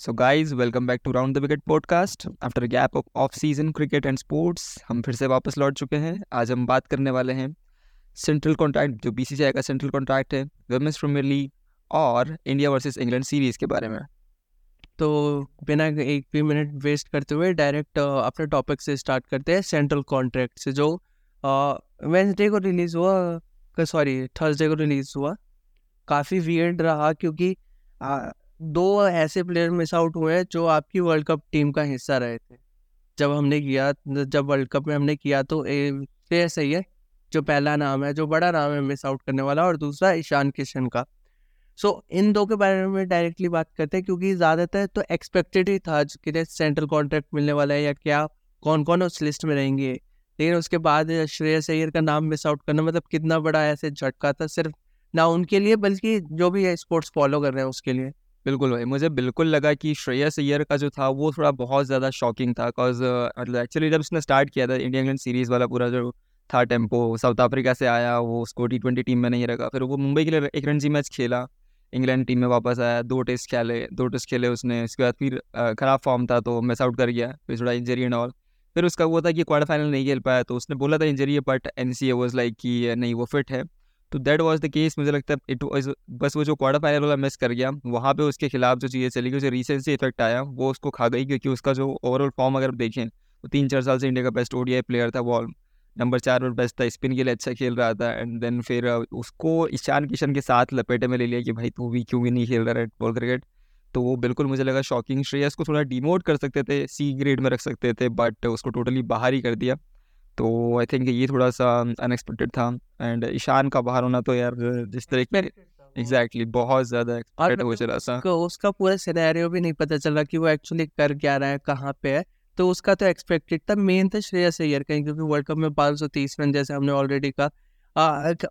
So guys welcome back to round the wicket podcast. After gap of off season cricket and sports हम फिर से वापस लौट चुके हैं। आज हम बात करने वाले हैं सेंट्रल कॉन्ट्रैक्ट, जो बीसीसीआई का सेंट्रल कॉन्ट्रैक्ट है, वुमेन्स प्रीमियर लीग और इंडिया वर्सेस इंग्लैंड सीरीज़ के बारे में। तो बिना एक भी मिनट वेस्ट करते हुए डायरेक्ट अपने टॉपिक से स्टार्ट करते हैं, सेंट्रल कॉन्ट्रैक्ट से, जो थर्सडे को रिलीज़ हुआ। काफ़ी वियर्ड रहा क्योंकि दो ऐसे प्लेयर मिस आउट हुए हैं जो आपकी वर्ल्ड कप टीम का हिस्सा रहे थे जब वर्ल्ड कप में हमने किया। तो श्रेयस अय्यर जो पहला नाम है, जो बड़ा नाम है मिस आउट करने वाला, और दूसरा ईशान किशन का। सो इन दो के बारे में डायरेक्टली बात करते हैं क्योंकि ज़्यादातर तो एक्सपेक्टेड ही था कि सेंट्रल कॉन्ट्रैक्ट मिलने वाला है या क्या, कौन कौन उस लिस्ट में रहेंगे। लेकिन उसके बाद श्रेयस अय्यर का नाम मिस आउट करना मतलब कितना बड़ा ऐसे झटका था, सिर्फ ना उनके लिए बल्कि जो भी स्पोर्ट्स फॉलो कर रहे हैं उसके लिए। बिल्कुल भाई, मुझे बिल्कुल लगा कि श्रेयस अय्यर का जो था वो थोड़ा बहुत ज़्यादा शॉकिंग था। बिकॉज एक्चुअली जब उसने स्टार्ट किया था इंडिया इंग्लैंड सीरीज़ वाला पूरा जो था टेम्पो, साउथ अफ्रीका से आया, वो उसको T20 टीम में नहीं रखा, फिर वो मुंबई के लिए एक रणजी मैच खेला, इंग्लैंड टीम में वापस आया, दो टेस्ट खेले उसने। उसके बाद फिर ख़राब फॉर्म था तो मिस आउट कर गया, फिर थोड़ा इंजरी एंड ऑल, फिर उसका वो था कि क्वार्टर फाइनल नहीं खेल पाया। तो उसने बोला था इंजरी है, बट NCA वॉज लाइक कि नहीं वो फिट है, तो दैट वाज द केस। मुझे लगता है इट वाज बस वो जो क्वार्टर फाइनल वाला मिस कर गया, वहाँ पे उसके खिलाफ जो चीज़ें चली गई, जो रिसेंसी इफेक्ट आया वो उसको खा गई। क्योंकि उसका जो ओवरऑल फॉर्म अगर देखें तो 3-4 साल से इंडिया का बेस्ट ODI प्लेयर था, वो नंबर 4 पर बेस्ट था, स्पिन के लिए अच्छा खेल रहा था। एंड देन फिर उसको ईशान किशन के साथ लपेटे में ले लिया कि भाई तू भी क्यों भी नहीं खेल रहा रेड बॉल क्रिकेट। तो वो बिल्कुल मुझे लगा शॉकिंग। श्रेयस को थोड़ा डिमोट कर सकते थे, C ग्रेड में रख सकते थे, बट उसको टोटली बाहर ही कर दिया। तो आई थिंक ये थोड़ा सा अनएक्सपेक्टेड था। एंड ईशान का बाहर होना तो यार जिस तरीके से एग्जैक्टली बहुत ज़्यादा एक्सपेक्टेड हो चला था, उसका पूरा सिनेरियो भी नहीं पता चला कि वो एक्चुअली कर क्या रहा है, कहाँ पे है। तो उसका तो एक्सपेक्टेड था, मेन था श्रेयस अय्यर का, क्योंकि वर्ल्ड कप में 530 रन जैसे हमने ऑलरेडी कहा,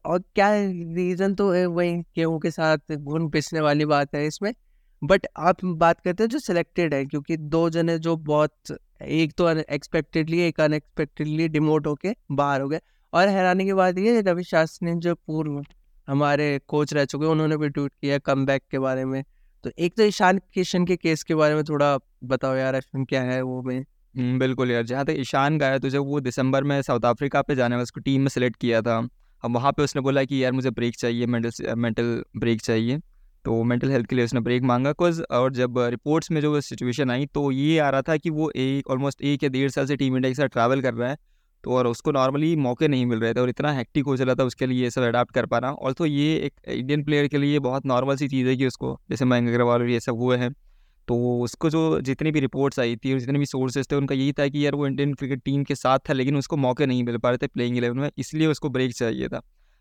और क्या रीज़न तो वही गेहूँ के साथ घुन पिसने वाली बात है इसमें। बट आप बात करते हैं जो सिलेक्टेड है, क्योंकि दो जने जो बहुत, एक तो एक्सपेक्टेडली एक अनएक्सपेक्टेडली डिमोट होके बाहर हो गए। और हैरानी की बात ये, रवि शास्त्री जो पूर्व हमारे कोच रह चुके हैं, उन्होंने भी ट्वीट किया कमबैक के बारे में। तो एक तो ईशान किशन के केस के बारे में थोड़ा बताओ यार, एक्शन क्या है वो में। बिल्कुल यार, जहाँ तक ईशान का है तो जब वो दिसंबर में साउथ अफ्रीका पे जाने वाला, उसको टीम में सेलेक्ट किया था, अब वहाँ पे उसने बोला कि यार मुझे ब्रेक चाहिए, मेंटल ब्रेक चाहिए। तो मेंटल हेल्थ के लिए उसने ब्रेक मांगा। बिकॉज और जब रिपोर्ट्स में जो सिचुएशन आई तो ये आ रहा था कि वो ऑलमोस्ट 1 या 1.5 साल से टीम इंडिया के साथ ट्रैवल कर रहा है, तो और उसको नॉर्मली मौके नहीं मिल रहे थे, और इतना हेक्टिक हो चला था उसके लिए ये सब अडाप्ट कर पाना। और तो ये एक इंडियन प्लेयर के लिए बहुत नॉर्मल सी चीज़ है कि उसको जैसे मयंक अग्रवाल और ये सब हुए हैं। तो उसको जो जितनी भी रिपोर्ट्स आई थी और जितने भी सोर्सेज थे उनका यही था कि यार वो इंडियन क्रिकेट टीम के साथ था लेकिन उसको मौके नहीं मिल पा रहे थे प्लेइंग 11 में, इसलिए उसको ब्रेक चाहिए था।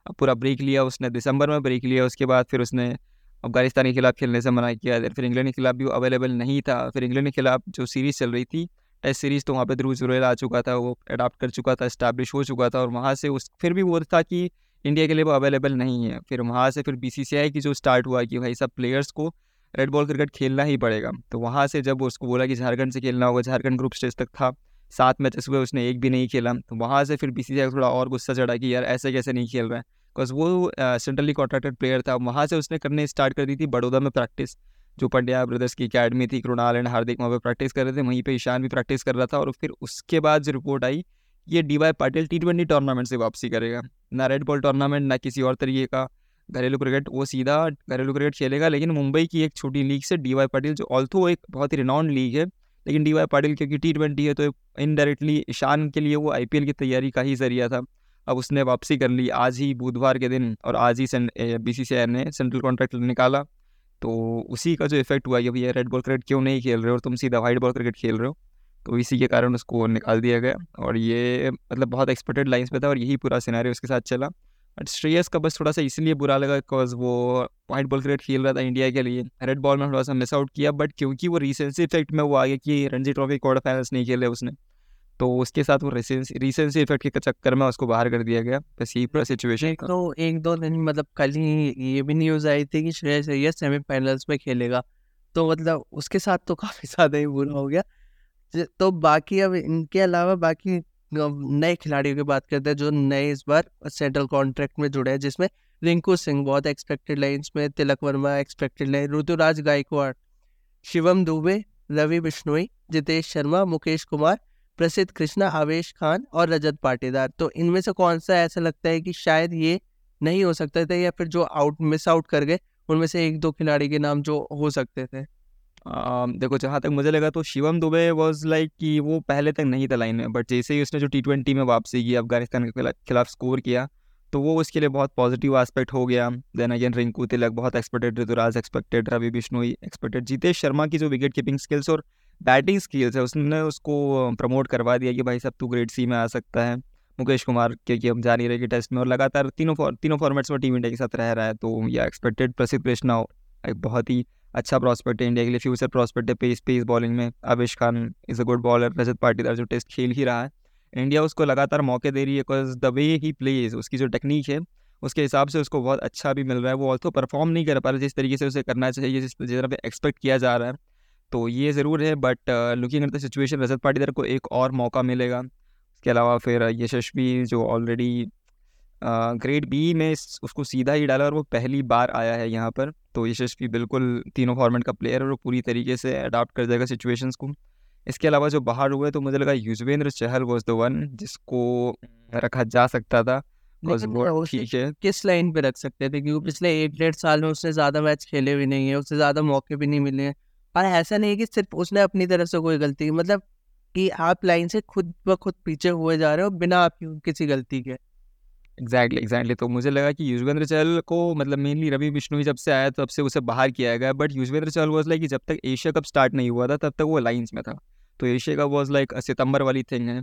अब पूरा ब्रेक लिया उसने, दिसंबर में ब्रेक लिया, उसके बाद फिर उसने अफगानिस्तान के खिलाफ खेलने से मना किया, फिर इंग्लैंड के खिलाफ भी अवेलेबल नहीं था, फिर इंग्लैंड के खिलाफ जो सीरीज़ चल रही थी टेस्ट सीरीज़, तो वहाँ पे ध्रुव जुरेल आ चुका था, वो अडाप्ट कर चुका था, इस्टैब्लिश हो चुका था, और वहाँ से उस फिर भी वो था कि इंडिया के लिए वो अवेलेबल नहीं है। फिर वहाँ से फिर BCCI की जो स्टार्ट हुआ कि भाई सब प्लेयर्स को रेड बॉल क्रिकेट खेलना ही पड़ेगा। तो वहाँ से जब उसको बोला कि झारखंड से खेलना होगा, झारखंड ग्रुप स्टेज तक था, 7 मैचेस हुए, उसने एक भी नहीं खेला। तो वहाँ से फिर BCCI को थोड़ा और गुस्सा चढ़ा कि यार ऐसे कैसे नहीं खेल रहा है, बिकॉज वो सेंट्रली कॉन्ट्रैक्टेड प्लेयर था। वहाँ से उसने करने स्टार्ट कर दी थी बड़ौदा में प्रैक्टिस, जो पंड्या ब्रदर्स की अकेडमी थी, कृणाल एंड हार्दिक वहाँ पर प्रैक्टिस कर रहे थे, वहीं पे ईशान भी प्रैक्टिस कर रहा था। और फिर उसके बाद जो रिपोर्ट आई ये DY पाटिल T20 टूर्नामेंट से वापसी करेगा, ना रेड बॉल टूर्नामेंट ना किसी और तरीके का घरेलू क्रिकेट, वो सीधा घरेलू क्रिकेट खेलेगा। लेकिन मुंबई की एक छोटी लीग से DY पाटिल, जो ऑल्थो एक बहुत ही रिनाउंड लीग है, लेकिन DY पाटिल क्योंकि T20 है तो इनडायरेक्टली ईशान के लिए वो IPL की तैयारी का ही जरिया था। अब उसने वापसी कर ली आज ही बुधवार के दिन, और आज ही BCCI ने सेंट्रल कॉन्ट्रैक्ट निकाला। तो उसी का जो इफेक्ट हुआ कि भैया रेड बॉल क्रिकेट क्यों नहीं खेल रहे हो और तुम सीधा वाइट बॉल क्रिकेट खेल रहे हो, तो इसी के कारण उसको निकाल दिया गया। और ये मतलब बहुत एक्सपेक्टेड लाइंस पे था और यही पूरा सिनेरियो उसके साथ चला। बट श्रेयस का बस थोड़ा सा इसलिए बुरा लगा बिकॉज वो वाइट बॉल क्रिकेट खेल रहा था इंडिया के लिए, रेड बॉल में थोड़ा सा मिस आउट किया। बट क्योंकि वो रिसेंसी इफेक्ट में वो आ गया कि रणजी ट्रॉफी क्वार्टर फाइनल्स नहीं खेले उसने, तो उसके साथ वो रिसेंसी इफेक्ट के चक्कर में उसको बाहर कर दिया गया। बस यही पूरा सिचुएशन। तो 1-2 दिन मतलब कल ही ये भी न्यूज़ आई थी कि श्रेयस अय्यर सेमीफाइनल्स में खेलेगा, तो मतलब उसके साथ तो काफ़ी ज़्यादा ही बुरा हो गया। तो बाकी अब इनके अलावा बाकी नए खिलाड़ियों की बात करते हैं जो नए इस बार सेंट्रल कॉन्ट्रैक्ट में जुड़े हैं, जिसमें रिंकू सिंह बहुत एक्सपेक्टेड लाइन्स में, तिलक वर्मा एक्सपेक्टेड लाइन, ऋतुराज गायकवाड़, शिवम दुबे, रवि बिश्नोई, जितेश शर्मा, मुकेश कुमार, प्रसिद्ध कृष्णा, आवेश खान और रजत पाटीदार। तो इनमें से कौन सा ऐसा लगता है कि शायद ये नहीं हो सकता था, या फिर जो मिस आउट कर गए उनमें से एक दो खिलाड़ी के नाम जो हो सकते थे? देखो, जहाँ तक मुझे लगा तो शिवम दुबे वॉज लाइक कि वो पहले तक नहीं था लाइन में, बट जैसे ही उसने जो T20 में वापसी की, अफगानिस्तान के खिलाफ स्कोर किया, तो वो उसके लिए बहुत पॉजिटिव एस्पेक्ट हो गया। देन अगेन रिंकू तिलक बहुत expected, Rituraj expected, Ravi Bishnoi expected, Jitesh Sharma की जो विकेट कीपिंग स्किल्स और बैटिंग स्किल्स है उसने उसको प्रमोट करवा दिया कि भाई सब तू ग्रेड C में आ सकता है। मुकेश कुमार क्योंकि हम जान ही रहे कि टेस्ट में और लगातार तीनों फॉर्मेट्स में टीम इंडिया के साथ रह रहा है, तो यह एक्सपेक्टेड। प्रसिद्ध कृष्णा एक बहुत ही अच्छा प्रॉस्पेक्ट है इंडिया के लिए, फ्यूचर प्रॉस्पेक्ट है पेस बॉलिंग में। Avesh Khan is a good bowler. Rajat Patidar जो टेस्ट खेल ही रहा है, इंडिया उसको लगातार मौके दे रही है because the way he plays, उसकी जो टेक्निक है उसके हिसाब से उसको बहुत अच्छा भी मिल रहा है। वो ऑल्सो परफॉर्म नहीं कर पा रहा जिस तरीके से उसे करना चाहिए, जिस तरह पे एक्सपेक्ट किया जा रहा है, तो ये ज़रूर है। But looking at the situation, Rajat Patidar को एक और मौका मिलेगा। इसके अलावा फिर यशस्वी जो ऑलरेडी ग्रेड B में उसको सीधा ही डाला और वो पहली बार आया है यहाँ पर, तो यशस्वी बिल्कुल तीनों फॉर्मेट का प्लेयर है और पूरी तरीके से अडाप्ट कर जाएगा सिचुएशंस को। इसके अलावा जो बाहर हुए तो मुझे लगा Yuzvendra Chahal was the one जिसको रखा जा सकता था। ठीक है, किस लाइन पे रख सकते थे क्योंकि पिछले 1-1.5 साल में उसने ज़्यादा मैच खेले भी नहीं है, उससे ज़्यादा मौके भी नहीं मिले हैं, और ऐसा नहीं है कि सिर्फ उसने अपनी तरफ से कोई गलती की, मतलब कि आप लाइन से खुद ब खुद पीछे हुए जा रहे हो बिना आपकी किसी गलती के। एग्जैक्टली। तो मुझे लगा कि युजवेंद्र चहल को, मतलब मेनली रवि बिश्नोई जब से आया तब से उसे बाहर किया गया, but Yuzvendra Chahal was like कि जब तक एशिया कप स्टार्ट नहीं हुआ था तब तक वो लाइंस में था, तो एशिया कप वॉज लाइक सितंबर वाली थिंग है,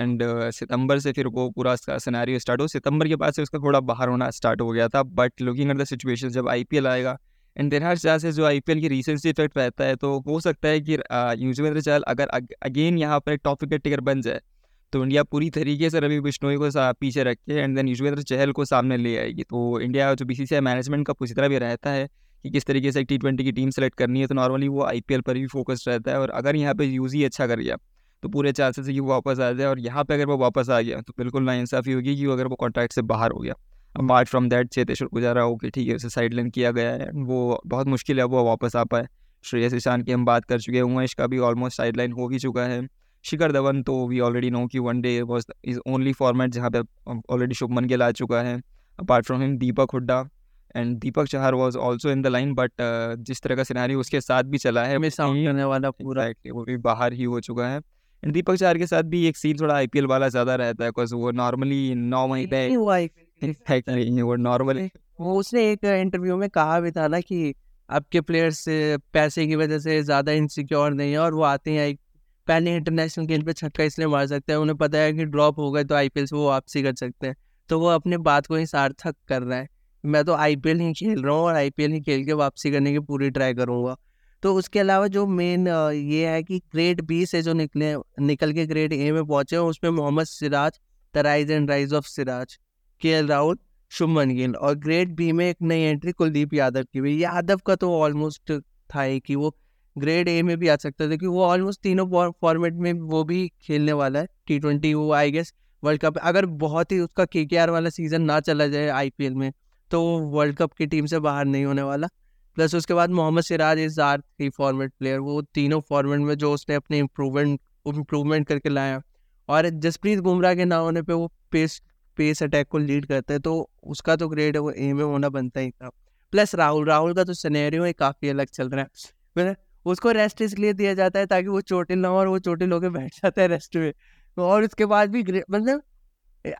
एंड सितंबर से फिर वो पूरा सिनेरियो स्टार्ट हो, सितंबर के बाद से उसका थोड़ा बाहर होना स्टार्ट हो गया था। But looking at the situation, जब IPL आएगा एंड देयर आर चांसेस जो IPL की रिसेंसी इफेक्ट रहता है, तो हो सकता है कि युजवेंद्र चहल अगर अगेन यहाँ पर टॉप विकेट टेकर बन जाए तो इंडिया पूरी तरीके से रवि बिश्नोई को पीछे रख के एंड देन युजवेंद्र चहल को सामने ले आएगी। तो इंडिया जो BCCI मैनेजमेंट का पूरी तरह भी रहता है कि किस तरीके से एक T20 की टीम सेलेक्ट करनी है, तो नॉर्मली वो IPL पर भी फोकस रहता है, और अगर यहाँ पे यूजी अच्छा कर गया तो पूरे चांसेस है कि वो वापस आ जाए, और यहाँ पे अगर वो वापस आ गया तो बिल्कुल नाइंसाफ़ी होगी कि अगर वो कॉन्ट्रैक्ट से बाहर हो गया। Apart from that, Cheteshwar Pujara okay ठीक है, उसे साइड लाइन किया गया है, वो बहुत मुश्किल है वो वापस आ पाए। श्रेयस ईशान की हम बात कर चुके हैं, उमेश का भी ऑलमोस्ट साइड लाइन हो ही चुका है। शिखर धवन तो वी ऑलरेडी नो कि one day was is only format जहाँ पे ऑलरेडी शुभमन गिल आ चुका है। Apart from him Deepak Hooda and Deepak Chahar was also in the line, but जिस तरह का सिनेरियो उसके साथ भी चला है मिस आउट करने वाला पूरा, वो भी बाहर ही हो चुका है। एंड दीपक चहर के साथ भी एक सीन थोड़ा IPL वाला ज़्यादा रहता है बिकॉज वो नॉर्मली 9 महीने वो नॉर्मली, वो उसने एक इंटरव्यू में कहा भी था ना कि आपके प्लेयर्स पैसे की वजह से ज़्यादा इनसिक्योर नहीं है और वो आते हैं पहले इंटरनेशनल गेम पे छक्का इसलिए मार सकते हैं, उन्हें पता है कि ड्रॉप हो गए तो IPL से वो वापसी कर सकते हैं, तो वो अपने बात को ही सार्थक कर रहा है। मैं तो IPL ही खेल रहा हूँ और IPL ही खेल के वापसी करने की पूरी ट्राई करूँगा। तो उसके अलावा जो मेन ये है कि ग्रेड B से जो निकल के ग्रेड A में पहुँचे हैं, उसमें Mohammad Siraj, the rise and rise of Siraj, KL Rahul, Shubman Gill, और ग्रेड B में एक नई एंट्री कुलदीप यादव की हुई। यादव का तो ऑलमोस्ट था ही कि वो ग्रेड A में भी आ सकता था क्योंकि वो ऑलमोस्ट तीनों फॉर्मेट में वो भी खेलने वाला है। T20 वो आई गेस वर्ल्ड कप, अगर बहुत ही उसका KKR वाला सीज़न ना चला जाए IPL में तो वो वर्ल्ड कप की टीम से बाहर नहीं होने वाला। प्लस उसके बाद Mohammad Siraj is R3 format player, वो तीनों फॉर्मेट में जो उसने अपने इम्प्रूवमेंट करके लाया, और जसप्रीत बुमराह के ना होने पर वो पेस अटैक को लीड करता है, तो उसका तो ग्रेड A में होना बनता ही था। प्लस राहुल का तो सिनेरियो ही काफ़ी अलग चल रहा है, उसको रेस्ट इसलिए दिया जाता है ताकि वो चोटिल ना हो, और वो चोटिल होकर बैठ जाता है रेस्ट में, और उसके बाद भी मतलब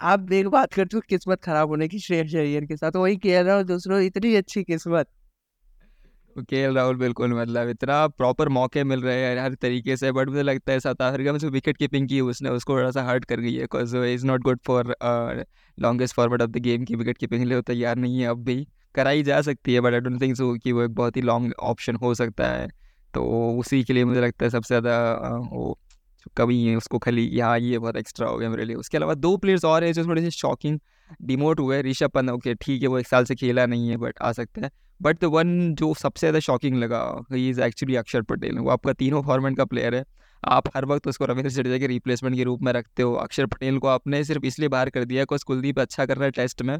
आप एक बात करते हो किस्मत खराब होने की, श्रेयस अय्यर के साथ वही KL राहुल दूसरों इतनी अच्छी किस्मत। KL राहुल बिल्कुल मतलब इतना प्रॉपर मौके मिल रहे हैं हर तरीके से, बट मुझे लगता है साउथ अफ्रीका में जो विकेट कीपिंग की उसने उसको थोड़ा सा हर्ट कर गई है because is not good for longest forward of the game की विकेट कीपिंग के लिए तैयार नहीं है। अब भी कराई जा सकती है but I don't think so कि वो एक बहुत ही लॉन्ग ऑप्शन हो सकता है, तो उसी के लिए मुझे लगता है सबसे ज़्यादा वो कभी उसको खाली यहाँ ये बहुत एक्स्ट्रा हो गया मेरे लिए। उसके अलावा दो प्लेयर्स और हैं जो थोड़े से शॉकिंग डिमोट हुए। ऋषभ पंत ओके ठीक है, वो 1 साल से खेला नहीं है बट आ सकता है, बट द वन जो सबसे ज़्यादा शॉकिंग लगा ही इज़ एक्चुअली अक्षर पटेल। वो आपका तीनों फॉर्मेट का प्लेयर है, आप हर वक्त उसको रविंद्र जडेजा के रिप्लेसमेंट के रूप में रखते हो, अक्षर पटेल को आपने सिर्फ इसलिए बाहर कर दिया बिकॉज कुलदीप अच्छा कर रहा है टेस्ट में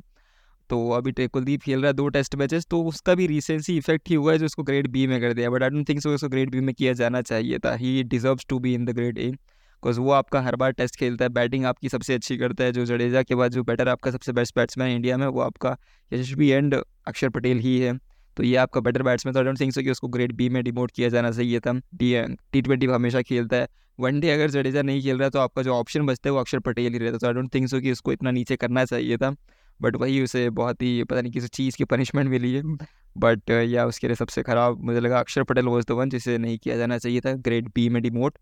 तो अभी कुलदीप खेल रहा है 2 टेस्ट मैचेस, तो उसका भी रिसेंसी इफेक्ट ही हुआ है जो उसको ग्रेड बी में कर दिया, but I don't think so उसको ग्रेड बी में किया जाना चाहिए था। He deserves to be in the grade A, because वो आपका हर बार टेस्ट खेलता है, बैटिंग आपकी सबसे अच्छी करता है, जो जडेजा के बाद जो बैटर आपका सबसे बेस्ट बैट्समैन इंडिया में वो आपका यशस्वी एंड अक्षर पटेल ही है, तो ये आपका बेटर बैट्समैन। तो आई डोंट थिंक सो कि उसको ग्रेड बी में डिमोट किया जाना चाहिए था। T20 हमेशा खेलता है, वनडे अगर जडेजा नहीं खेल रहा तो आपका जो ऑप्शन बचता है वो अक्षर पटेल ही रहता है, तो आई डोंट थिंक सो कि उसको इतना नीचे करना चाहिए था, बट वही उसे बहुत ही पता नहीं किसी चीज़ की पनिशमेंट मिली है, बट या उसके लिए सबसे ख़राब मुझे लगा अक्षर पटेल वॉज द वन जिसे नहीं किया जाना चाहिए था ग्रेड बी में demote.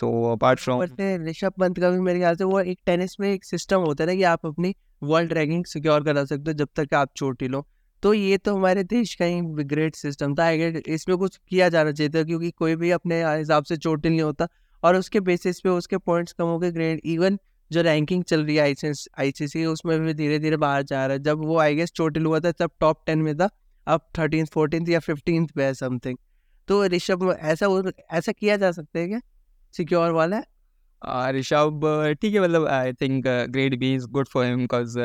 So apart from Rishabh Pant का भी मेरे ख्याल से वो एक टेनिस में एक सिस्टम होता है ना कि आप अपनी वर्ल्ड रैंकिंग सिक्योर करा सकते हो जब तक आप चोटी लो, तो ये तो हमारे देश का ही ग्रेट सिस्टम था, इसमें कुछ किया जाना चाहिए था क्योंकि कोई भी अपने हिसाब से चोटिल नहीं होता और उसके बेसिस पे उसके पॉइंट्स कम हो गए। ग्रेड इवन जो रैंकिंग चल रही है ICC उसमें भी धीरे धीरे बाहर जा रहा है। जब वो आई गेस चोटिल हुआ था तब टॉप 10 में था, अब 13th, 14th या 15th पे है समथिंग। तो ऋषभ ऐसा किया जा सकता है क्या सिक्योर वाला ऋषभ? ठीक है, मतलब I think grade B is good for him because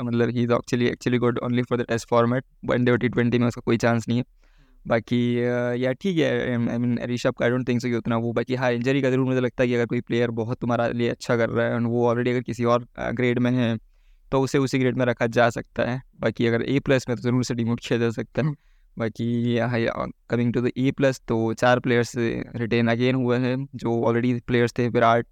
मतलब he is actually good only for the test format, one day और T20 में उसका कोई चांस नहीं है। बाकी या ठीक है, आई मीन ऋषभ का आई डोंट थिंक सो कि उतना वो, बाकी हाँ इंजरी का जरूर मुझे लगता है कि अगर कोई प्लेयर बहुत तुम्हारा लिए अच्छा कर रहा है और वो ऑलरेडी अगर किसी और ग्रेड में है तो उसे उसी ग्रेड में रखा जा सकता है। बाकी अगर A+ में तो ज़रूर से डिमोट किया जा सकता है। बाकी कमिंग टू द A+, तो 4 प्लेयर्स रिटेन अगेन हुए हैं जो ऑलरेडी प्लेयर्स थे, Virat,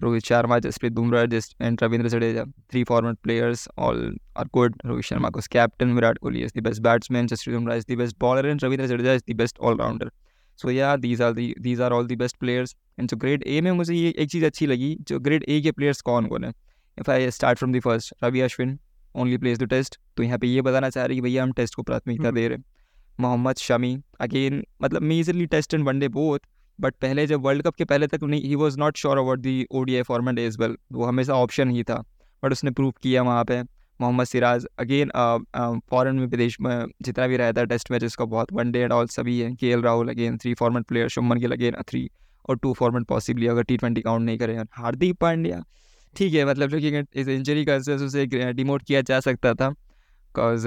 Rohit Sharma, Jasprit Bumrah and Ravindra Jadeja, 3 format players all are good. Rohit Sharma को captain, Virat Kohli is the best batsman, Jasprit Bumrah is the best bowler and Ravindra Jadeja is the best allrounder. So या these are all the best players. And जो grade A में मुझे ये एक चीज़ अच्छी लगी, जो ग्रेड ए के प्लेयर्स कौन कौन है। If I start from the first, Ravi Ashwin only plays the test, तो यहाँ पे ये बताना चाह रही कि भैया हम टेस्ट को प्राथमिकता दे रहे हैं। मोहम्मद शमी अगेन, मतलब majorly test and one day both, but पहले जब वर्ल्ड कप के पहले तक उन्हें ही was not sure about the ODI format as well, वो हमेशा ऑप्शन ही था बट उसने प्रूव किया वहाँ पे। मोहम्मद सिराज अगेन फॉरेन में, विदेश में जितना भी रहता है टेस्ट मैच उसका बहुत, वनडे एंड ऑल सभी है। KL Rahul again 3 format player, Shubman Gill again 3 और 2 फॉर्मेट पॉसिबली अगर T20 काउंट नहीं करें। हार्दिक पांड्या ठीक है, मतलब जो इस इंजरी का उसे डिमोट किया जा सकता था because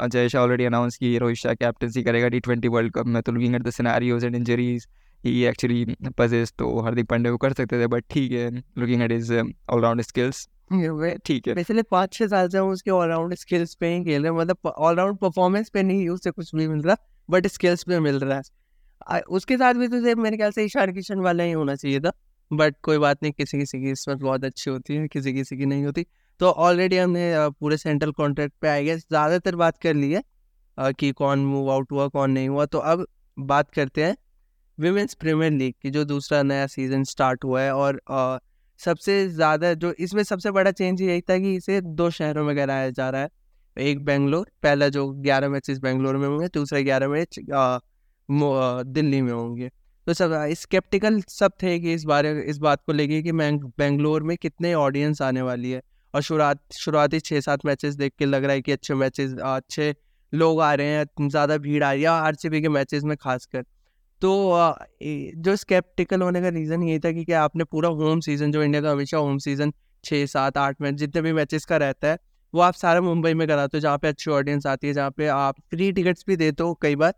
Ajay Shah already announce की रोहित शाह कैप्टनसी करेगा T20 वर्ल्ड कप में, तो looking at the scenarios and injuries he actually possess, तो हार्दिक पांड्या को कर सकते थे, बट ठीक है looking at is all-round skills ठीक है। पिछले 5-6 साल से उसके ऑलराउंड स्किल्स पे ही खेल रहे, मतलब ऑलराउंड परफॉर्मेंस पे नहीं उससे कुछ भी मिल रहा बट स्किल्स पे मिल रहा है। उसके साथ भी तो मेरे ख्याल से ईशान किशन वाला ही होना चाहिए था, बट कोई बात नहीं, किसी किसी की इसमें बहुत अच्छी होती है, किसी किसी की नहीं होती। तो ऑलरेडी हमने पूरे सेंट्रल कॉन्ट्रैक्ट पे आई गेस ज़्यादातर बात कर ली है कि कौन मूव आउट हुआ कौन नहीं हुआ। तो अब बात करते हैं विमेंस प्रीमियर लीग की, जो दूसरा नया सीज़न स्टार्ट हुआ है और सबसे ज़्यादा जो इसमें सबसे बड़ा चेंज यही था कि इसे 2 शहरों में कराया जा रहा है, एक बेंगलोर, पहला जो 11 मैचेस बेंगलोर में होंगे, दूसरा 11 मैच दिल्ली में होंगे। तो सब स्केप्टिकल सब थे कि इस बात को लेके कि बेंगलोर में कितने ऑडियंस आने वाली है, और शुरुआती 6-7 मैचेस देख के लग रहा है कि अच्छे लोग आ रहे हैं, ज़्यादा भीड़ आ रही है RCB के मैचेस में खासकर। तो जो स्केप्टिकल होने का रीज़न यही था कि क्या आपने पूरा होम सीज़न, जो इंडिया का हमेशा होम सीज़न 6-7-8 मैच जितने भी मैचेस का रहता है वो आप सारा मुंबई में कराते हो, जहाँ पे अच्छी ऑडियंस आती है, जहाँ पे आप फ्री टिकट्स भी देते हो कई बार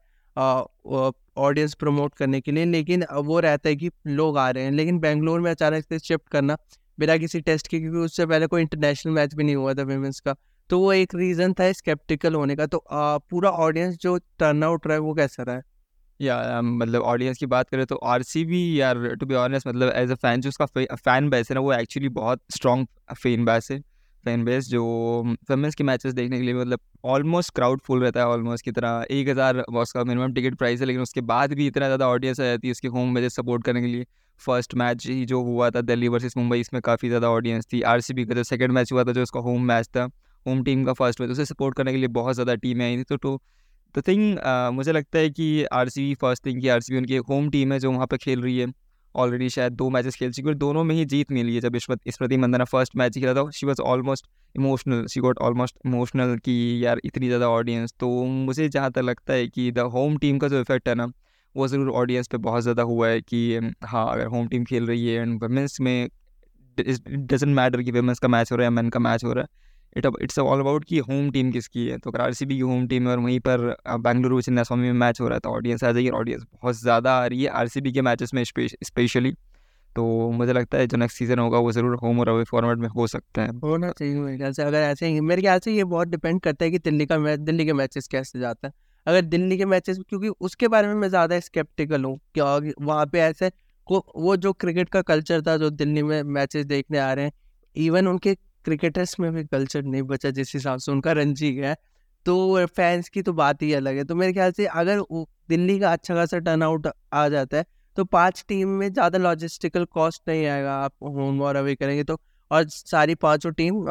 ऑडियंस प्रमोट करने के लिए, लेकिन वो रहता है कि लोग आ रहे हैं। लेकिन बेंगलोर में अचानक से शिफ्ट करना बिना किसी टेस्ट के, क्योंकि उससे पहले कोई इंटरनेशनल मैच भी नहीं हुआ था विमेंस का, तो वो एक रीज़न था स्केप्टिकल होने का। तो पूरा ऑडियंस जो टर्नआउट रहा है वो कैसा रहा है? या मतलब ऑडियंस की बात करें तो RCB यार टू बी ऑनेस्ट, मतलब एज अ फैन जो उसका फैन बेस है ना, वो एक्चुअली बहुत स्ट्रॉन्ग फैन बेस जो फेमेंस के मैचेस देखने के लिए मतलब ऑलमोस्ट क्राउड फुल रहता है, ऑलमोस्ट की तरह 1000 उसका मिनिमम टिकट प्राइस है, लेकिन उसके बाद भी इतना ज़्यादा ऑडियंस आ जाती है उसके होम मैचेस सपोर्ट करने के लिए। फर्स्ट मैच ही जो हुआ था दिल्ली वर्सेस मुंबई, इसमें काफ़ी ज़्यादा ऑडियंस थी। RCB का जो सेकंड मैच हुआ था जो उसका होम मैच था, होम टीम का फर्स्ट मैच, उसे सपोर्ट करने के लिए बहुत ज़्यादा टीमें आई थी। तो द थिंग मुझे लगता है कि RCB फर्स्ट थिंग की RCB उनकी होम टीम है जो वहाँ पर खेल रही है, ऑलरेडी शायद 2 मैचेस खेल चुकी है, दोनों में ही जीत मिली है। जब स्मृति मंदाना फर्स्ट मैच खेला था she was almost emotional, she got almost emotional कि यार इतनी ज़्यादा ऑडियंस। तो मुझे जहाँ तक लगता है कि द होम टीम का जो इफेक्ट है ना वो ज़रूर ऑडियंस पे बहुत ज़्यादा हुआ है कि हाँ अगर होम टीम खेल रही है। एंड वमेंस में डजेंट मैटर कि वमेंस का मैच हो रहा है या मेन का मैच हो रहा है, इट्स ऑल अबाउट कि होम टीम किसकी है। तो अगर आरसीबी की होम टीम है और वहीं पर बेंगलुरु चिन्नास्वामी में मैच हो रहा है तो ऑडियंस आ जाएगी, ऑडियंस बहुत ज़्यादा आ रही है आरसीबी के मैचेस में स्पेशली। तो मुझे लगता है जो नेक्स्ट सीजन होगा वो ज़रूर होम और अवे फॉर्मेट में हो सकता है, होना चाहिए मेरे ख्याल से। अगर ऐसे ही मेरे ख्याल से ये बहुत डिपेंड करता है कि दिल्ली के मैचेस कैसे जाता है। अगर दिल्ली के मैचेस, क्योंकि उसके बारे में मैं ज़्यादा स्केप्टिकल हूँ कि वहाँ पे ऐसे वो जो क्रिकेट का कल्चर था जो दिल्ली में मैचेस देखने आ रहे हैं, इवन उनके क्रिकेटर्स में भी कल्चर नहीं बचा जिस हिसाब से उनका रणजी है, तो फैंस की तो बात ही अलग है। तो मेरे ख्याल से अगर दिल्ली का अच्छा खासा टर्न आउट आ जाता है तो 5 टीम में ज़्यादा लॉजिस्टिकल कॉस्ट नहीं आएगा, आप होम और अवे करेंगे तो। और सारी 5 टीम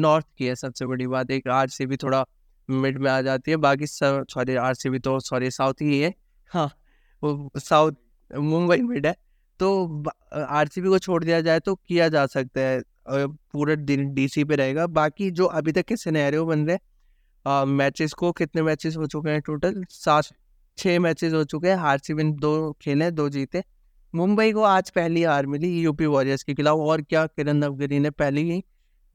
नॉर्थ की है, सबसे बड़ी बात। एक आरसीबी थोड़ा मिड में आ जाती है, बाकी आरसीबी साउथ ही है, हाँ साउथ मुंबई मिड है। तो आरसीबी को छोड़ दिया जाए तो किया जा सकता है, पूरा दिन डीसी पे रहेगा। बाकी जो अभी तक के सिनेरियो बन रहे मैचेस को, कितने मैचेस हो चुके हैं टोटल? 6 मैचेस हो चुके हैं। आरसीबी ने 2 खेले, 2 जीते। मुंबई को आज पहली हार मिली यूपी वॉरियर्स के खिलाफ, और क्या किरण नवगिरी ने पहली ही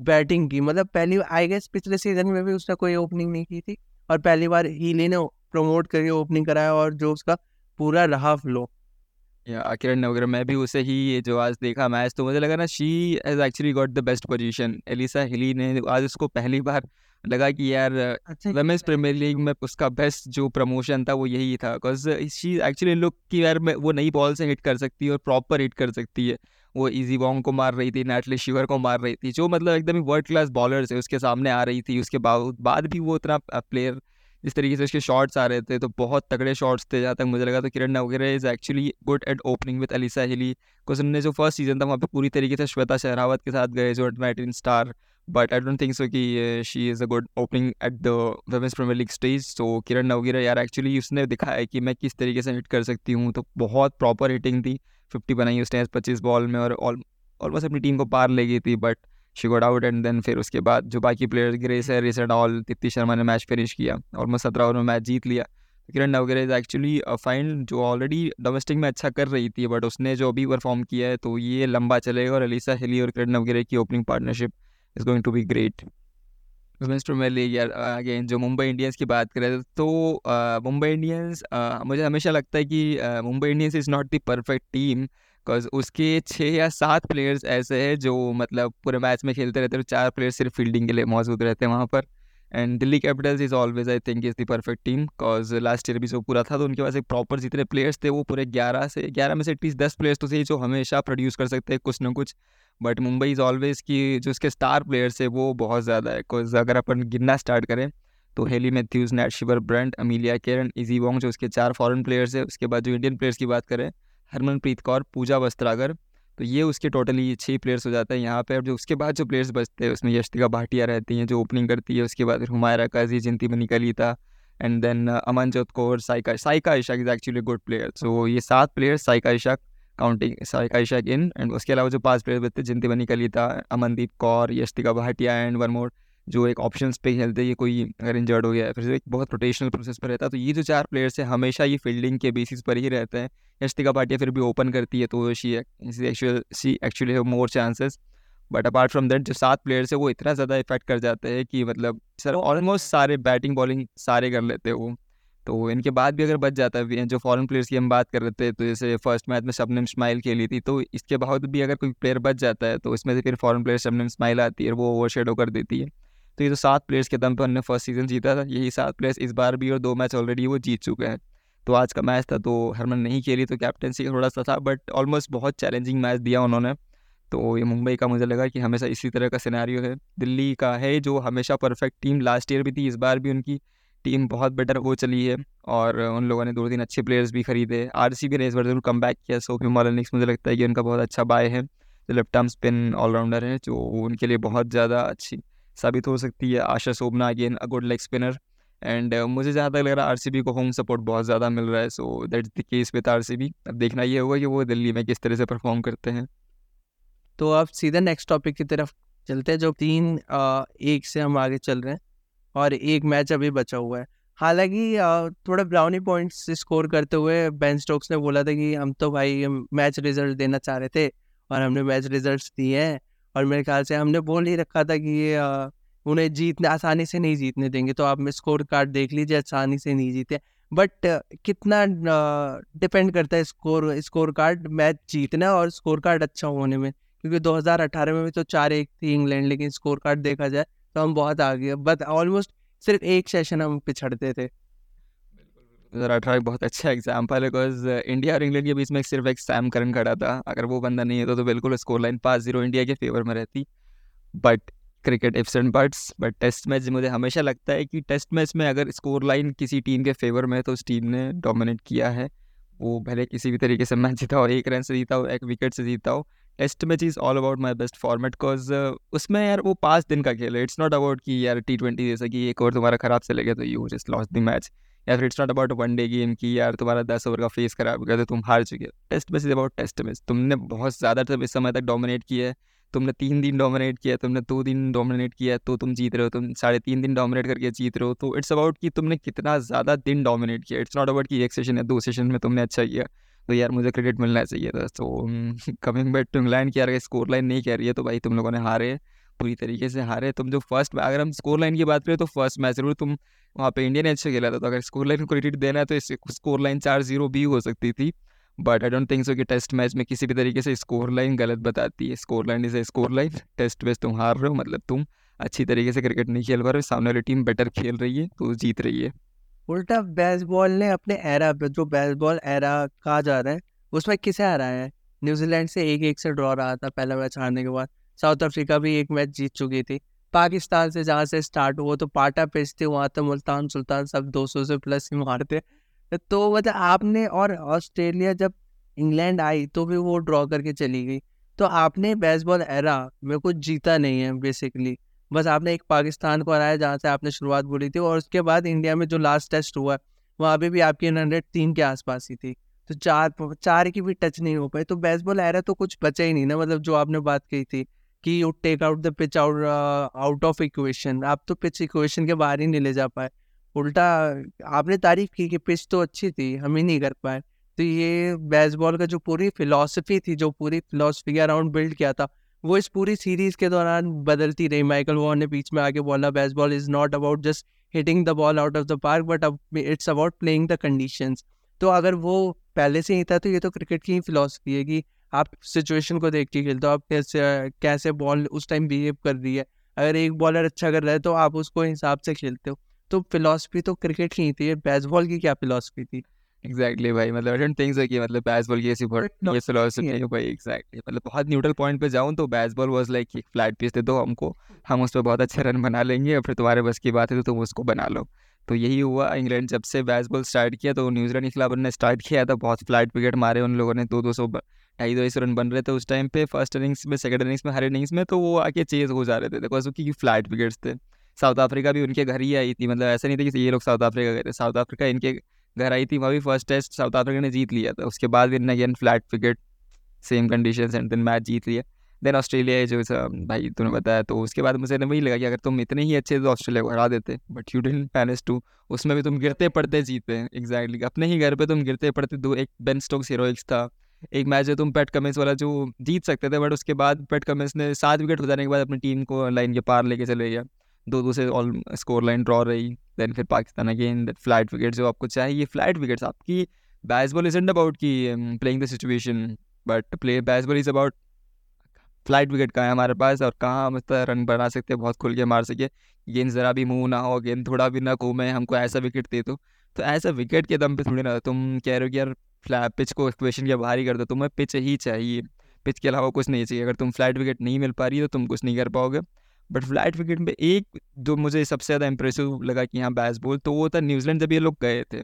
बैटिंग की, मतलब पहली, आई गेस पिछले सीजन में भी उसने कोई ओपनिंग नहीं की थी और पहली बार हीली ने प्रमोट करके ओपनिंग कराया, और जो उसका पूरा रहा फ्लो किरण नवगिरे, मैं भी उसे ही जो आज देखा मैच तो मुझे लगा ना, she has actually got the best position. Alyssa Healy ने आज उसको पहली बार लगा कि यार वुमेन्स प्रीमियर लीग में उसका बेस्ट जो प्रमोशन था वो यही था, बिकॉज शी एक्चुअली लुक कि यार वो नई बॉल से हिट कर सकती है और प्रॉपर हिट कर सकती है। वो इजी वॉन्ग को मार रही थी, नैटली शिवर को मार रही थी, जो मतलब एकदम ही वर्ल्ड क्लास बॉलर्स है उसके सामने आ रही थी। उसके बाद भी वो इतना प्लेयर, जिस तरीके से उसके शॉट्स आ रहे थे तो बहुत तगड़े शॉट्स थे, जहाँ तक मुझे लगा। तो Kiran Navgire is actually good at opening with Alyssa Healy, because उन्होंने जो फर्स्ट सीजन था वहाँ पे पूरी तरीके से श्वेता शेहरावत के साथ गए, जो एडमेटिन स्टार, but I don't think so कि she is a good opening at the women's premiere league stage. So Kiran Navgire यार एक्चुअली उसने दिखाया कि मैं किस तरीके से हिट कर सकती हूँ, तो बहुत प्रॉपर हिटिंग थी, 50 बनाई उसने 25 बॉल में और ऑलमोस्ट अपनी टीम को पार ले गई थी, but she got out. And then फिर उसके बाद जो बाकी प्लेयर्स, ग्रेस है, race and all, Deepti Sharma ने मैच फिनिश किया, ऑलमोस्ट 17 ओवर में मैच जीत लिया। Kiran Navgire is actually fine, जो ऑलरेडी डोमेस्टिक में अच्छा कर रही थी बट उसने जो अभी परफॉर्म किया है तो ये लंबा चलेगा, और एलिसा हिली और किरण नवगिरे की opening partnership is going to be great. Women's premier league यार अगेन, जो मुंबई इंडियंस की बात करें तो मुंबई इंडियंस, मुझे हमेशा लगता है कि Mumbai Indians is not the perfect team, because उसके 6 या 7 प्लेयर्स ऐसे हैं जो मतलब पूरे मैच में खेलते रहते हैं, 4 प्लेयर्स सिर्फ फील्डिंग के लिए मौजूद रहते हैं वहाँ पर। And Delhi Capitals is always I think is the perfect team, because last year भी जो पूरा था तो उनके पास एक प्रॉपर जितने प्लेयर्स थे वो पूरे 11 में से एटलीस्ट 10 प्लेयर्स तो सही जो हमेशा प्रोड्यूस कर सकते हैं कुछ ना कुछ। बट मुंबई इज़ ऑलवेज की जो उसके स्टार प्लेयर्स है वो बहुत ज़्यादा है, बिकॉज अगर अपन गिनना स्टार्ट करें तो Hayley Matthews, Nat Sciver, Brunt, Amelia Kerr, Issy Wong, जो उसके 4 फॉरेन प्लेयर्स है। उसके बाद जो इंडियन प्लेयर्स की बात करें, हरमनप्रीत कौर, पूजा वस्त्रागर, तो ये उसके टोटली 6 प्लेयर्स हो जाते हैं यहाँ पे। और जो उसके बाद जो प्लेयर्स बचते हैं उसमें यस्तिका भाटिया रहती हैं जो ओपनिंग करती है, उसके बाद Humaira Kazi, Jintimani Kalita, and then Amanjot Kaur, Saika Ishaque is actually good player. So ये 7 players, Saika Ishaque counting, Saika Ishaque in, and उसके अलावा जो 5 प्लेयर्स बचते हैं Jintimani Kalita, Amandeep Kaur, Yastika Bhatia, and one more जो एक ऑप्शंस पे खेलते हैं, कोई अगर इंजर्ड हो गया है फिर एक बहुत रोटेशनल प्रोसेस पर रहता है। तो ये जो 4 प्लेयर्स हैं हमेशा ये फील्डिंग के बेसिस पर ही रहते हैं। यस्तिका भाटिया फिर भी ओपन करती है तो she actually have more chances, but apart from that जो 7 प्लेयर्स है वो इतना ज़्यादा इफेक्ट कर जाते हैं कि मतलब सर ऑलमोस्ट सारे बैटिंग बॉलिंग सारे कर लेते हैं वो। तो इनके बाद भी अगर बच जाता है, जो फॉरेन प्लेयर्स की हम बात कर रहे थे तो जैसे फर्स्ट मैच में शबनम इस्माइल खेली थी, तो इसके बाद भी अगर कोई प्लेयर बच जाता है तो इसमें से फिर फॉरेन प्लेयर शबनम इस्माइल आती है और वो ओवरशेडो कर देती है। तो ये तो 7 प्लेयर्स के दम पर हमने फर्स्ट सीजन जीता था, यही 7 प्लेयर्स इस बार भी, और 2 मैच ऑलरेडी वो जीत चुके हैं। तो आज का मैच था तो हरमन नहीं खेली तो कैप्टनसी थोड़ा सा था, बट ऑलमोस्ट बहुत चैलेंजिंग मैच दिया उन्होंने। तो ये मुंबई का मुझे लगा कि हमेशा इसी तरह का सिनेरियो है, दिल्ली का है जो हमेशा परफेक्ट टीम लास्ट ईयर भी थी, इस बार भी उनकी टीम बहुत बेटर हो चली है और उन लोगों ने 2-3 अच्छे प्लेयर्स भी खरीदे। आरसीबी ने इस बार जरूर कम बैक किया, सोफी मॉलिनिक्स मुझे लगता है कि उनका बहुत अच्छा बाय है, जो लेफ्ट आर्म स्पिन ऑलराउंडर है जो उनके लिए बहुत ज़्यादा अच्छी साबित हो सकती है। आशा शोभना again a good leg spinner, and मुझे जहाँ तक लग रहा है आरसीबी को होम सपोर्ट बहुत ज़्यादा मिल रहा है। So that's the case with RCB. अब देखना ये होगा कि वो दिल्ली में किस तरह से परफॉर्म करते हैं। तो अब सीधा नेक्स्ट टॉपिक की तरफ चलते हैं, जो 3-1 से हम आगे चल रहे हैं और एक मैच अभी बचा हुआ है। हालांकि थोड़ा ब्राउनी पॉइंट्स स्कोर करते हुए बेन स्टोक्स ने बोला था कि हम तो भाई मैच रिजल्ट देना चाह रहे थे और हमने मैच रिजल्ट्स दिए हैं, और मेरे ख्याल से हमने बोल ही रखा था कि ये उन्हें जीतने आसानी से नहीं जीतने देंगे। तो आप स्कोर कार्ड देख लीजिए, आसानी से नहीं जीते। बट कितना डिपेंड करता है स्कोर कार्ड मैच जीतना और स्कोर कार्ड अच्छा होने में, क्योंकि 2018 में भी तो 4-1 थी इंग्लैंड, लेकिन स्कोर कार्ड देखा जाए तो हम बहुत आगे, बट ऑलमोस्ट सिर्फ एक सेशन हम पिछड़ते थे। 2018 बहुत अच्छा एग्जाम्पल है, बिकॉज इंडिया और इंग्लैंड के बीच में सिर्फ एक सैम करन खड़ा था। अगर वो बंदा नहीं होता तो बिल्कुल स्कोर लाइन 5-0 इंडिया के फेवर में रहती। But cricket ifs and buts, but test match मुझे हमेशा लगता है कि टेस्ट मैच में अगर स्कोर लाइन किसी टीम के फेवर में है तो उस टीम ने डोमिनेट किया है। वो भले किसी भी तरीके से मैच जीता हो, 1 रन से जीता हो, 1 विकेट से जीता हो, test match is all about my best format. Because उसमें यार वो 5 दिन का खेल है। इट्स नॉट अबाउट कि यार T20 जैसा कि एक ओवर तुम्हारा ख़राब से लगे तो you just loss the match, या फिर it's not about one day game कि यार तुम्हारा 10 ओवर का फेस खराब हो गया तो तुम हार चुके हो। Test match is about test match. तुमने बहुत ज़्यादा तब इस समय तक डोमिनेट किया है, तुमने 3 दिन डोमिनेट किया, तुमने 2 दिन डोमिनेट किया तो तुम जीत रहे हो, तुम 3.5 दिन डोमिनेट करके जीत रहे हो। तो इट्स अबाउट कि तुमने कितना ज़्यादा दिन डोमिनेट किया। इट्स नॉट अबाउट कि 1 सेशन या 2 सेशन में तुमने अच्छा किया। तो यार मुझे क्रेडिट मिलना चाहिए था। तो कमिंग बैक टू इंग्लैंड की यार स्कोर लाइन नहीं कह रही है तो भाई तुम लोगों ने हारे, पूरी तरीके से हारे। तुम जो फर्स्ट, अगर हम स्कोर लाइन की बात करें तो फर्स्ट मैच जरूर तुम वहाँ पे इंडिया ने अच्छा खेला था, तो अगर स्कोर लाइन को क्रेडिट देना है तो इस स्कोर लाइन 4-0 भी हो सकती थी। But I don't think so कि टेस्ट मैच में किसी भी तरीके से स्कोर लाइन गलत बताती है। Score line is a score line. Test match तुम हार रहे हो मतलब तुम अच्छी तरीके से क्रिकेट नहीं खेल पा रहे हो, सामने वाली टीम बेटर खेल रही है तो जीत रही है। उल्टा बेसबॉल ने अपने एरा पर, जो बेसबॉल एरा कहा जा रहा है, उसमें किसे हराया है? न्यूजीलैंड से 1-1 से ड्रॉ रहा था पहला मैच हारने के बाद। साउथ अफ्रीका भी एक मैच जीत चुकी थी। पाकिस्तान से जहाँ से स्टार्ट हुआ तो पाटा पेचते वहाँ तो मुल्तान सुल्तान सब 200 से प्लस ही मारते। तो मतलब आपने, और ऑस्ट्रेलिया जब इंग्लैंड आई तो भी वो ड्रॉ करके चली गई। तो आपने बेसबॉल एरा में कुछ जीता नहीं है बेसिकली, बस आपने एक पाकिस्तान को हराया जहाँ से आपने शुरुआत बोली थी, और उसके बाद इंडिया में जो लास्ट टेस्ट हुआ वहाँ पर भी आपकी 103 के आसपास ही थी, तो 4 की भी टच नहीं हो पाई। तो बेसबॉल एरा तो कुछ बचा ही नहीं ना, मतलब जो आपने बात कही थी कि you take out the pitch out of equation, आप तो पिच इक्वेशन के बाहर ही नहीं ले जा पाए। उल्टा आपने तारीफ की कि पिच तो अच्छी थी, हम ही नहीं कर पाए। तो ये बेसबॉल का जो पूरी फिलॉसफी थी, जो पूरी फिलॉसफी अराउंड बिल्ड किया था, वो इस पूरी सीरीज़ के दौरान बदलती रही। माइकल वॉन ने बीच में आके बोला baseball is not about just hitting the ball out of the park but it's about playing the conditions. तो अगर वो पहले से ही था तो ये तो क्रिकेट की ही फिलॉसफी है कि आप सिचुएशन को देख के खेलते हो, आप कैसे बॉल उस टाइम बिहेव कर रही है। अगर एक बॉलर अच्छा कर रहा है तो आप उसको हिसाब से खेलते हो। तो फिलॉसफी तो क्रिकेट की ही थी, बेसबॉल की क्या फिलॉसफी थी? एग्जैक्टली भाई, मतलब आई डोंट थिंक सो कि मतलब बेसबॉल की ऐसी फिलॉसफी है भाई। एग्जैक्टली, मतलब बहुत न्यूट्रल पॉइंट पे जाऊँ तो बेसबॉल वाज लाइक एक फ्लैट पिच दे दो हमको, हम उस पर बहुत अच्छे रन बना लेंगे और फिर तुम्हारे बस की बात है तो तुम उसको बना लो। तो यही हुआ। इंग्लैंड जब से बेसबॉल स्टार्ट किया तो न्यूजीलैंड के खिलाफ उन्होंने स्टार्ट किया था, बहुत फ्लैट विकेट मारे उन लोगों ने, 250 रन बन रहे थे उस टाइम पे, फर्स्ट इनिंग्स में, सेकंड इनिंग्स में, हर इनिंग्स में। तो वो आके चेज हो जा रहे थे बिकॉज क्योंकि फ्लैट विकेट्स थे। साउथ अफ्रीका भी उनके घर ही आई थी, मतलब ऐसा नहीं था कि ये लोग साउथ अफ्रीका गए थे, साउथ अफ्रीका इनके घर आई थी। वहाँ भी फर्स्ट टेस्ट साउथ अफ्रीका ने जीत लिया था, उसके बाद भी again flat wicket, same condition, and then match जीत लिया। देन ऑस्ट्रेलिया जो भाई तूने बताया, तो उसके बाद मुझे वही लगा कि अगर तुम इतने ही अच्छे तो ऑस्ट्रेलिया को हरा देते, but you didn't manage to, उसमें भी तुम गिरते पड़ते जीते। एग्जैक्टली, अपने ही घर पे तुम गिरते पड़ते। 2-1 बेन स्टोक्स हीरोइक्स था। एक मैच है तुम पैट कमिंस वाला जो जीत सकते थे, बट उसके बाद पैट कमिंस ने 7 विकेट हो जाने के बाद अपनी टीम को लाइन के पार लेके चले गया। 2-2 से ऑल स्कोर लाइन ड्रॉ रही। देन फिर Pakistan again that flat wicket जो आपको चाहिए, फ्लैट विकेट्स। आपकी बेसबॉल इज नॉट अबाउट की playing the situation, but play baseball is about flight wicket कहाँ है हमारे पास और कहाँ हम रन बना सकते हैं, बहुत खुल के मार सके, गेंद ज़रा भी मूव ना हो, गेंद थोड़ा भी ना घूमे, हमको ऐसा विकेट दे दो। तो ऐसा विकेट के दम पे थोड़ी ना तुम कह रहे हो कि यार फ्लैट पिच को इक्वेशन के बाहर ही कर दो, तुम्हें पिच ही चाहिए, पिच के अलावा कुछ नहीं चाहिए। अगर तुम फ्लैट विकेट नहीं मिल पा रही तो तुम कुछ नहीं कर पाओगे। बट फ्लैट विकेट में एक जो मुझे सबसे ज़्यादा इंप्रेसिव लगा कि हाँ बेसबॉल, तो वो था न्यूजीलैंड जब ये लोग गए थे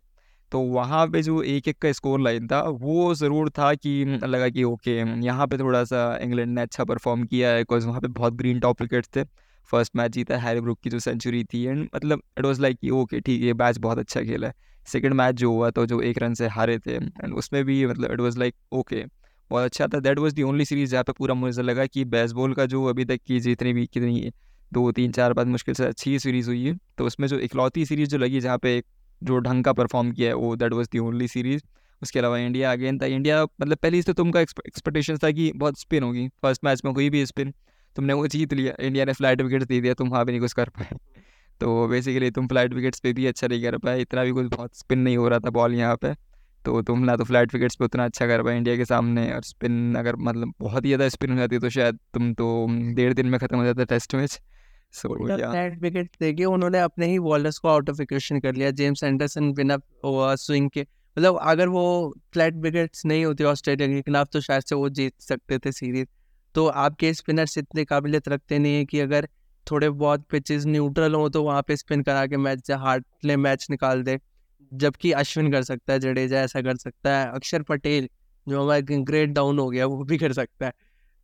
तो वहाँ पे जो 1-1 का स्कोर लाइन था वो ज़रूर था कि लगा कि ओके यहाँ पे थोड़ा सा इंग्लैंड ने अच्छा परफॉर्म किया है, बिकॉज वहाँ पे बहुत ग्रीन टॉप विकेट्स थे। फर्स्ट मैच जीता हैरी ब्रूक की जो सेंचुरी थी, एंड मतलब इट वाज लाइक कि ओके ठीक है मैच बहुत अच्छा खेला है। सेकंड मैच जो हुआ तो जो 1 रन से हारे थे, एंड उसमें भी मतलब इट वाज लाइक ओके बहुत अच्छा था। That was the only series जहाँ पर पूरा मुझे लगा कि बेसबॉल का जो अभी तक की जितनी भी कितनी 2, 3, 4, 5 मुश्किल से अच्छी सीरीज़ हुई है, तो उसमें जो इकलौती सीरीज़ जो लगी जहाँ पे जो ढंग का परफॉर्म किया है वो that was the only series. उसके अलावा इंडिया अगेन था। इंडिया मतलब पहले से तुमका एक्सपेक्टेशन था कि बहुत स्पिन होगी, फर्स्ट मैच में कोई भी स्पिन, तुमने वो जीत लिया, इंडिया ने फ्लाइट विकेट्स दे दिया, तुम वहाँ भी नहीं कुछ कर पाए। तो बेसिकली तुम फ्लाइट विकेट्स पे भी अच्छा नहीं कर पाए, इतना भी कुछ बहुत स्पिन नहीं हो रहा था बॉल यहाँ पे, तो तुम ना तो फ्लाइट विकेट्स पे उतना अच्छा कर पाए इंडिया के सामने, और स्पिन अगर मतलब बहुत ही ज़्यादा स्पिन हो जाती तो शायद तुम तो 1.5 दिन में ख़त्म हो जाता टेस्ट मैच। फ्लाइट विकेट देके उन्होंने अपने ही बॉलर्स को आउट ऑफ इक्वेशन कर लिया, जेम्स एंडरसन बिना स्विंग के, मतलब अगर वो फ्लैट विकेट्स नहीं होती ऑस्ट्रेलिया के खिलाफ तो शायद से वो जीत सकते थे सीरीज। तो आपके स्पिनर्स इतने काबिलियत रखते नहीं है कि अगर थोड़े बहुत पिचेस न्यूट्रल हो तो वहाँ पे स्पिन करा के मैच हार्डली मैच निकाल दे, जबकि अश्विन कर सकता है, जडेजा ऐसा कर सकता है, अक्षर पटेल जो हमारा ग्रेट डाउन हो गया वो भी कर सकता है।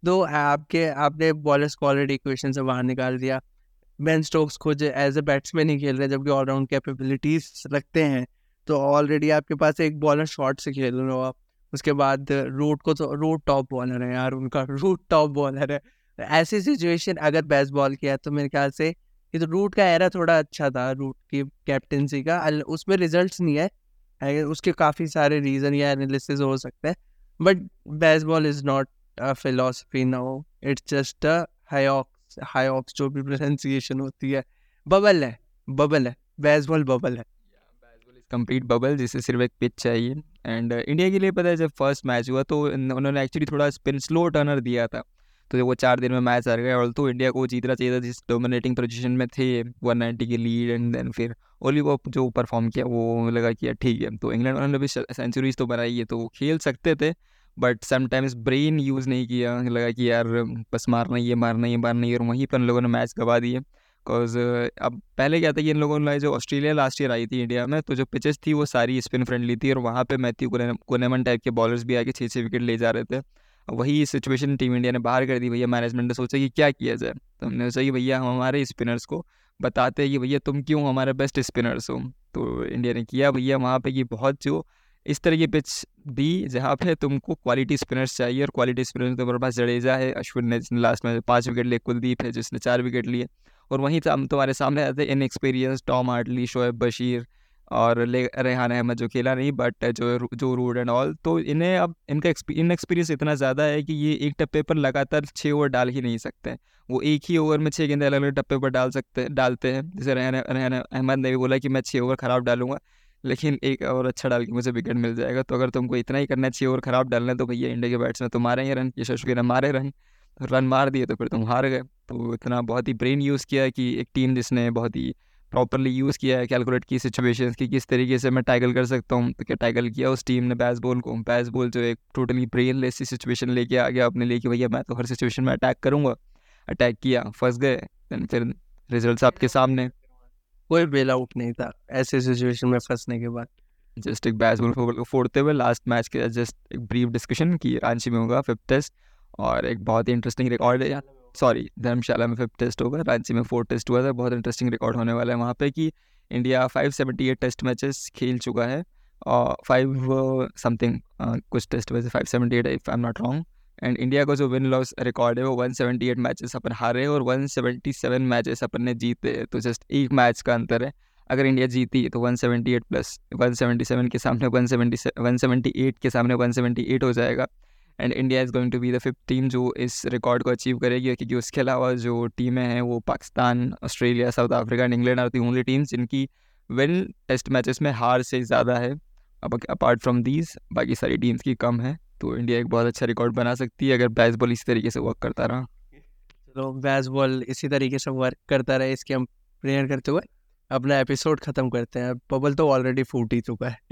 तो आपने बॉलर्स को ऑलरेडी इक्वेशन से बाहर निकाल दिया। बेन स्टोक्स खुद एज ए बैट्समैन ही खेल रहे हैं जबकि ऑलराउंड कैपेबिलिटीज रखते हैं, तो ऑलरेडी आपके पास एक बॉलर शॉट से खेल रहे हो आप। उसके बाद रूट को, तो रूट टॉप बॉलर है यार, उनका रूट टॉप बॉलर है। ऐसी सिचुएशन अगर बेसबॉल किया तो मेरे ख्याल से ये तो रूट का एरा थोड़ा अच्छा था, रूट की कैप्टेंसी का उसमें रिजल्ट्स नहीं है, उसके काफ़ी सारे रीज़न या एनालिसिस हो सकते हैं, but baseball is not a philosophy now, it's just a high aux जो भी प्रोनंसिएशन होती है, बबल है बेसबॉल बबल है, कंप्लीट बबल, जिसे सिर्फ एक पिच चाहिए। एंड इंडिया के लिए पता है जब फर्स्ट मैच हुआ तो उन्होंने एक्चुअली थोड़ा स्पिन स्लो टर्नर दिया था, तो जब वो 4 दिन में मैच हार गए, और तो इंडिया को जीतना चाहिए था जिस डोमिनेटिंग पोजीशन में थे, 190 की लीड, एंड देन फिर ओलीवॉप जो परफॉर्म किया वो लगा कि ठीक है, तो इंग्लैंड उन्होंने भी सेंचुरीज तो बनाई है तो खेल सकते थे, बट समटाइम्स ब्रेन यूज़ नहीं किया, लगा कि यार बस मारना ही है, और वहीं पर उन लोगों ने मैच गवा दिए। बिकॉज अब पहले क्या था कि इन लोगों ने जो ऑस्ट्रेलिया लास्ट ईयर आई थी इंडिया में, तो जो पिचेस थी वो सारी स्पिन फ्रेंडली थी, और वहाँ पे मैथ्यू कोनेमन टाइप के बॉलर्स भी आके 6-6 विकेट ले जा रहे थे। वही सिचुएशन टीम इंडिया ने बाहर कर दी। भैया मैनेजमेंट ने सोचा कि क्या किया जाए, तो हमने सोचा कि भैया हम हमारे स्पिनर्स को बताते हैं कि भैया तुम क्यों हमारे बेस्ट स्पिनर्स हो। तो इंडिया ने किया भैया वहाँ पर कि बहुत जो इस तरह की पिच दी जहाँ पे तुमको क्वालिटी स्पिनर्स चाहिए, और क्वालिटी स्पिनर्स तुम्हारे पास जडेजा है, अश्विन ने लास्ट में 5 विकेट लिए, कुलदीप है जिसने 4 विकेट लिए, और वहीं हम तुम्हारे सामने आते हैं inexperience Tom Hartley, Shoaib Bashir और रेहान अहमद जो खेला नहीं, बट जो रूट एंड ऑल। तो इन्हें अब इनका इनएक्सपीरियंस इतना ज़्यादा है कि ये एक टप्पे पर लगातार 6 ओवर डाल ही नहीं सकते, वो एक ही ओवर में 6 गेंदे अलग अलग टप्पे पर डालते हैं। जैसे रेहान अहमद ने भी बोला कि मैं 6 ओवर ख़राब डालूंगा, लेकिन 1 ओवर अच्छा डाल के मुझे विकेट मिल जाएगा। तो अगर तुमको इतना ही करना है, 6 ओवर ख़राब डालना है, तो भैया इंडिया के बैट्समैन तो मारे ही रन, यशस्वी ने मारे रन मार दिए तो फिर तुम हार गए। तो इतना बहुत ही ब्रेन यूज़ किया कि एक टीम जिसने बहुत ही प्रॉपरली यूज़ किया है, कैलकुलेट की सिचुएशन की किस तरीके से मैं टैकल कर सकता हूँ, तो क्या टैकल किया उस टीम ने बैसबॉल को। बैसबॉल जो एक टोटली ब्रेन लेस सिचुएशन लेके आ गया अपने लिए कि भैया मैं तो हर सिचुएशन में अटैक करूँगा, अटैक किया, फंस गए, फिर रिजल्ट आपके सामने। कोई बेल आउट नहीं था ऐसे सिचुएशन में फंसने के बाद। जस्ट एक बैसबॉल को फोड़ते हुए लास्ट मैच के जस्ट एक ब्रीफ डिस्कशन की रांची में होगा 5th टेस्ट, और एक बहुत ही इंटरेस्टिंग रिकॉर्ड है, सॉरी धर्मशाला में 5th टेस्ट होगा, रांची में 4th टेस्ट हुआ था, बहुत इंटरेस्टिंग रिकॉर्ड होने वाला है वहाँ पे कि इंडिया 578 टेस्ट मैचेस खेल चुका है, और 5 something कुछ test matches 578 if I am not wrong. And India का जो विन लॉस रिकॉर्ड है वो 178 मैचेस अपन हारे और 177 मैचेस अपन ने जीते, तो जस्ट 1 मैच का अंतर है। अगर इंडिया जीती तो 178 प्लस 177 के सामने 178 के सामने 178 हो जाएगा। And India is going to be the 5th team जो इस रिकॉर्ड को अचीव करेगी, क्योंकि उसके अलावा जो टीमें हैं वो Pakistan, Australia, South Africa and England are the only teams जिनकी विन टेस्ट मैचेस में हार से ज़्यादा है। अब अपार्ट फ्रॉम दीज बाकी सारी टीम्स की कम है, तो इंडिया एक बहुत अच्छा रिकॉर्ड बना सकती है अगर बेसबॉल इसी तरीके से वर्क करता रहा। चलो बेसबॉल इसी तरीके से वर्क करता रहे, इसके हम प्रेयर करते हुए अपना एपिसोड ख़त्म करते हैं। बबल तो ऑलरेडी फूट ही चुका है।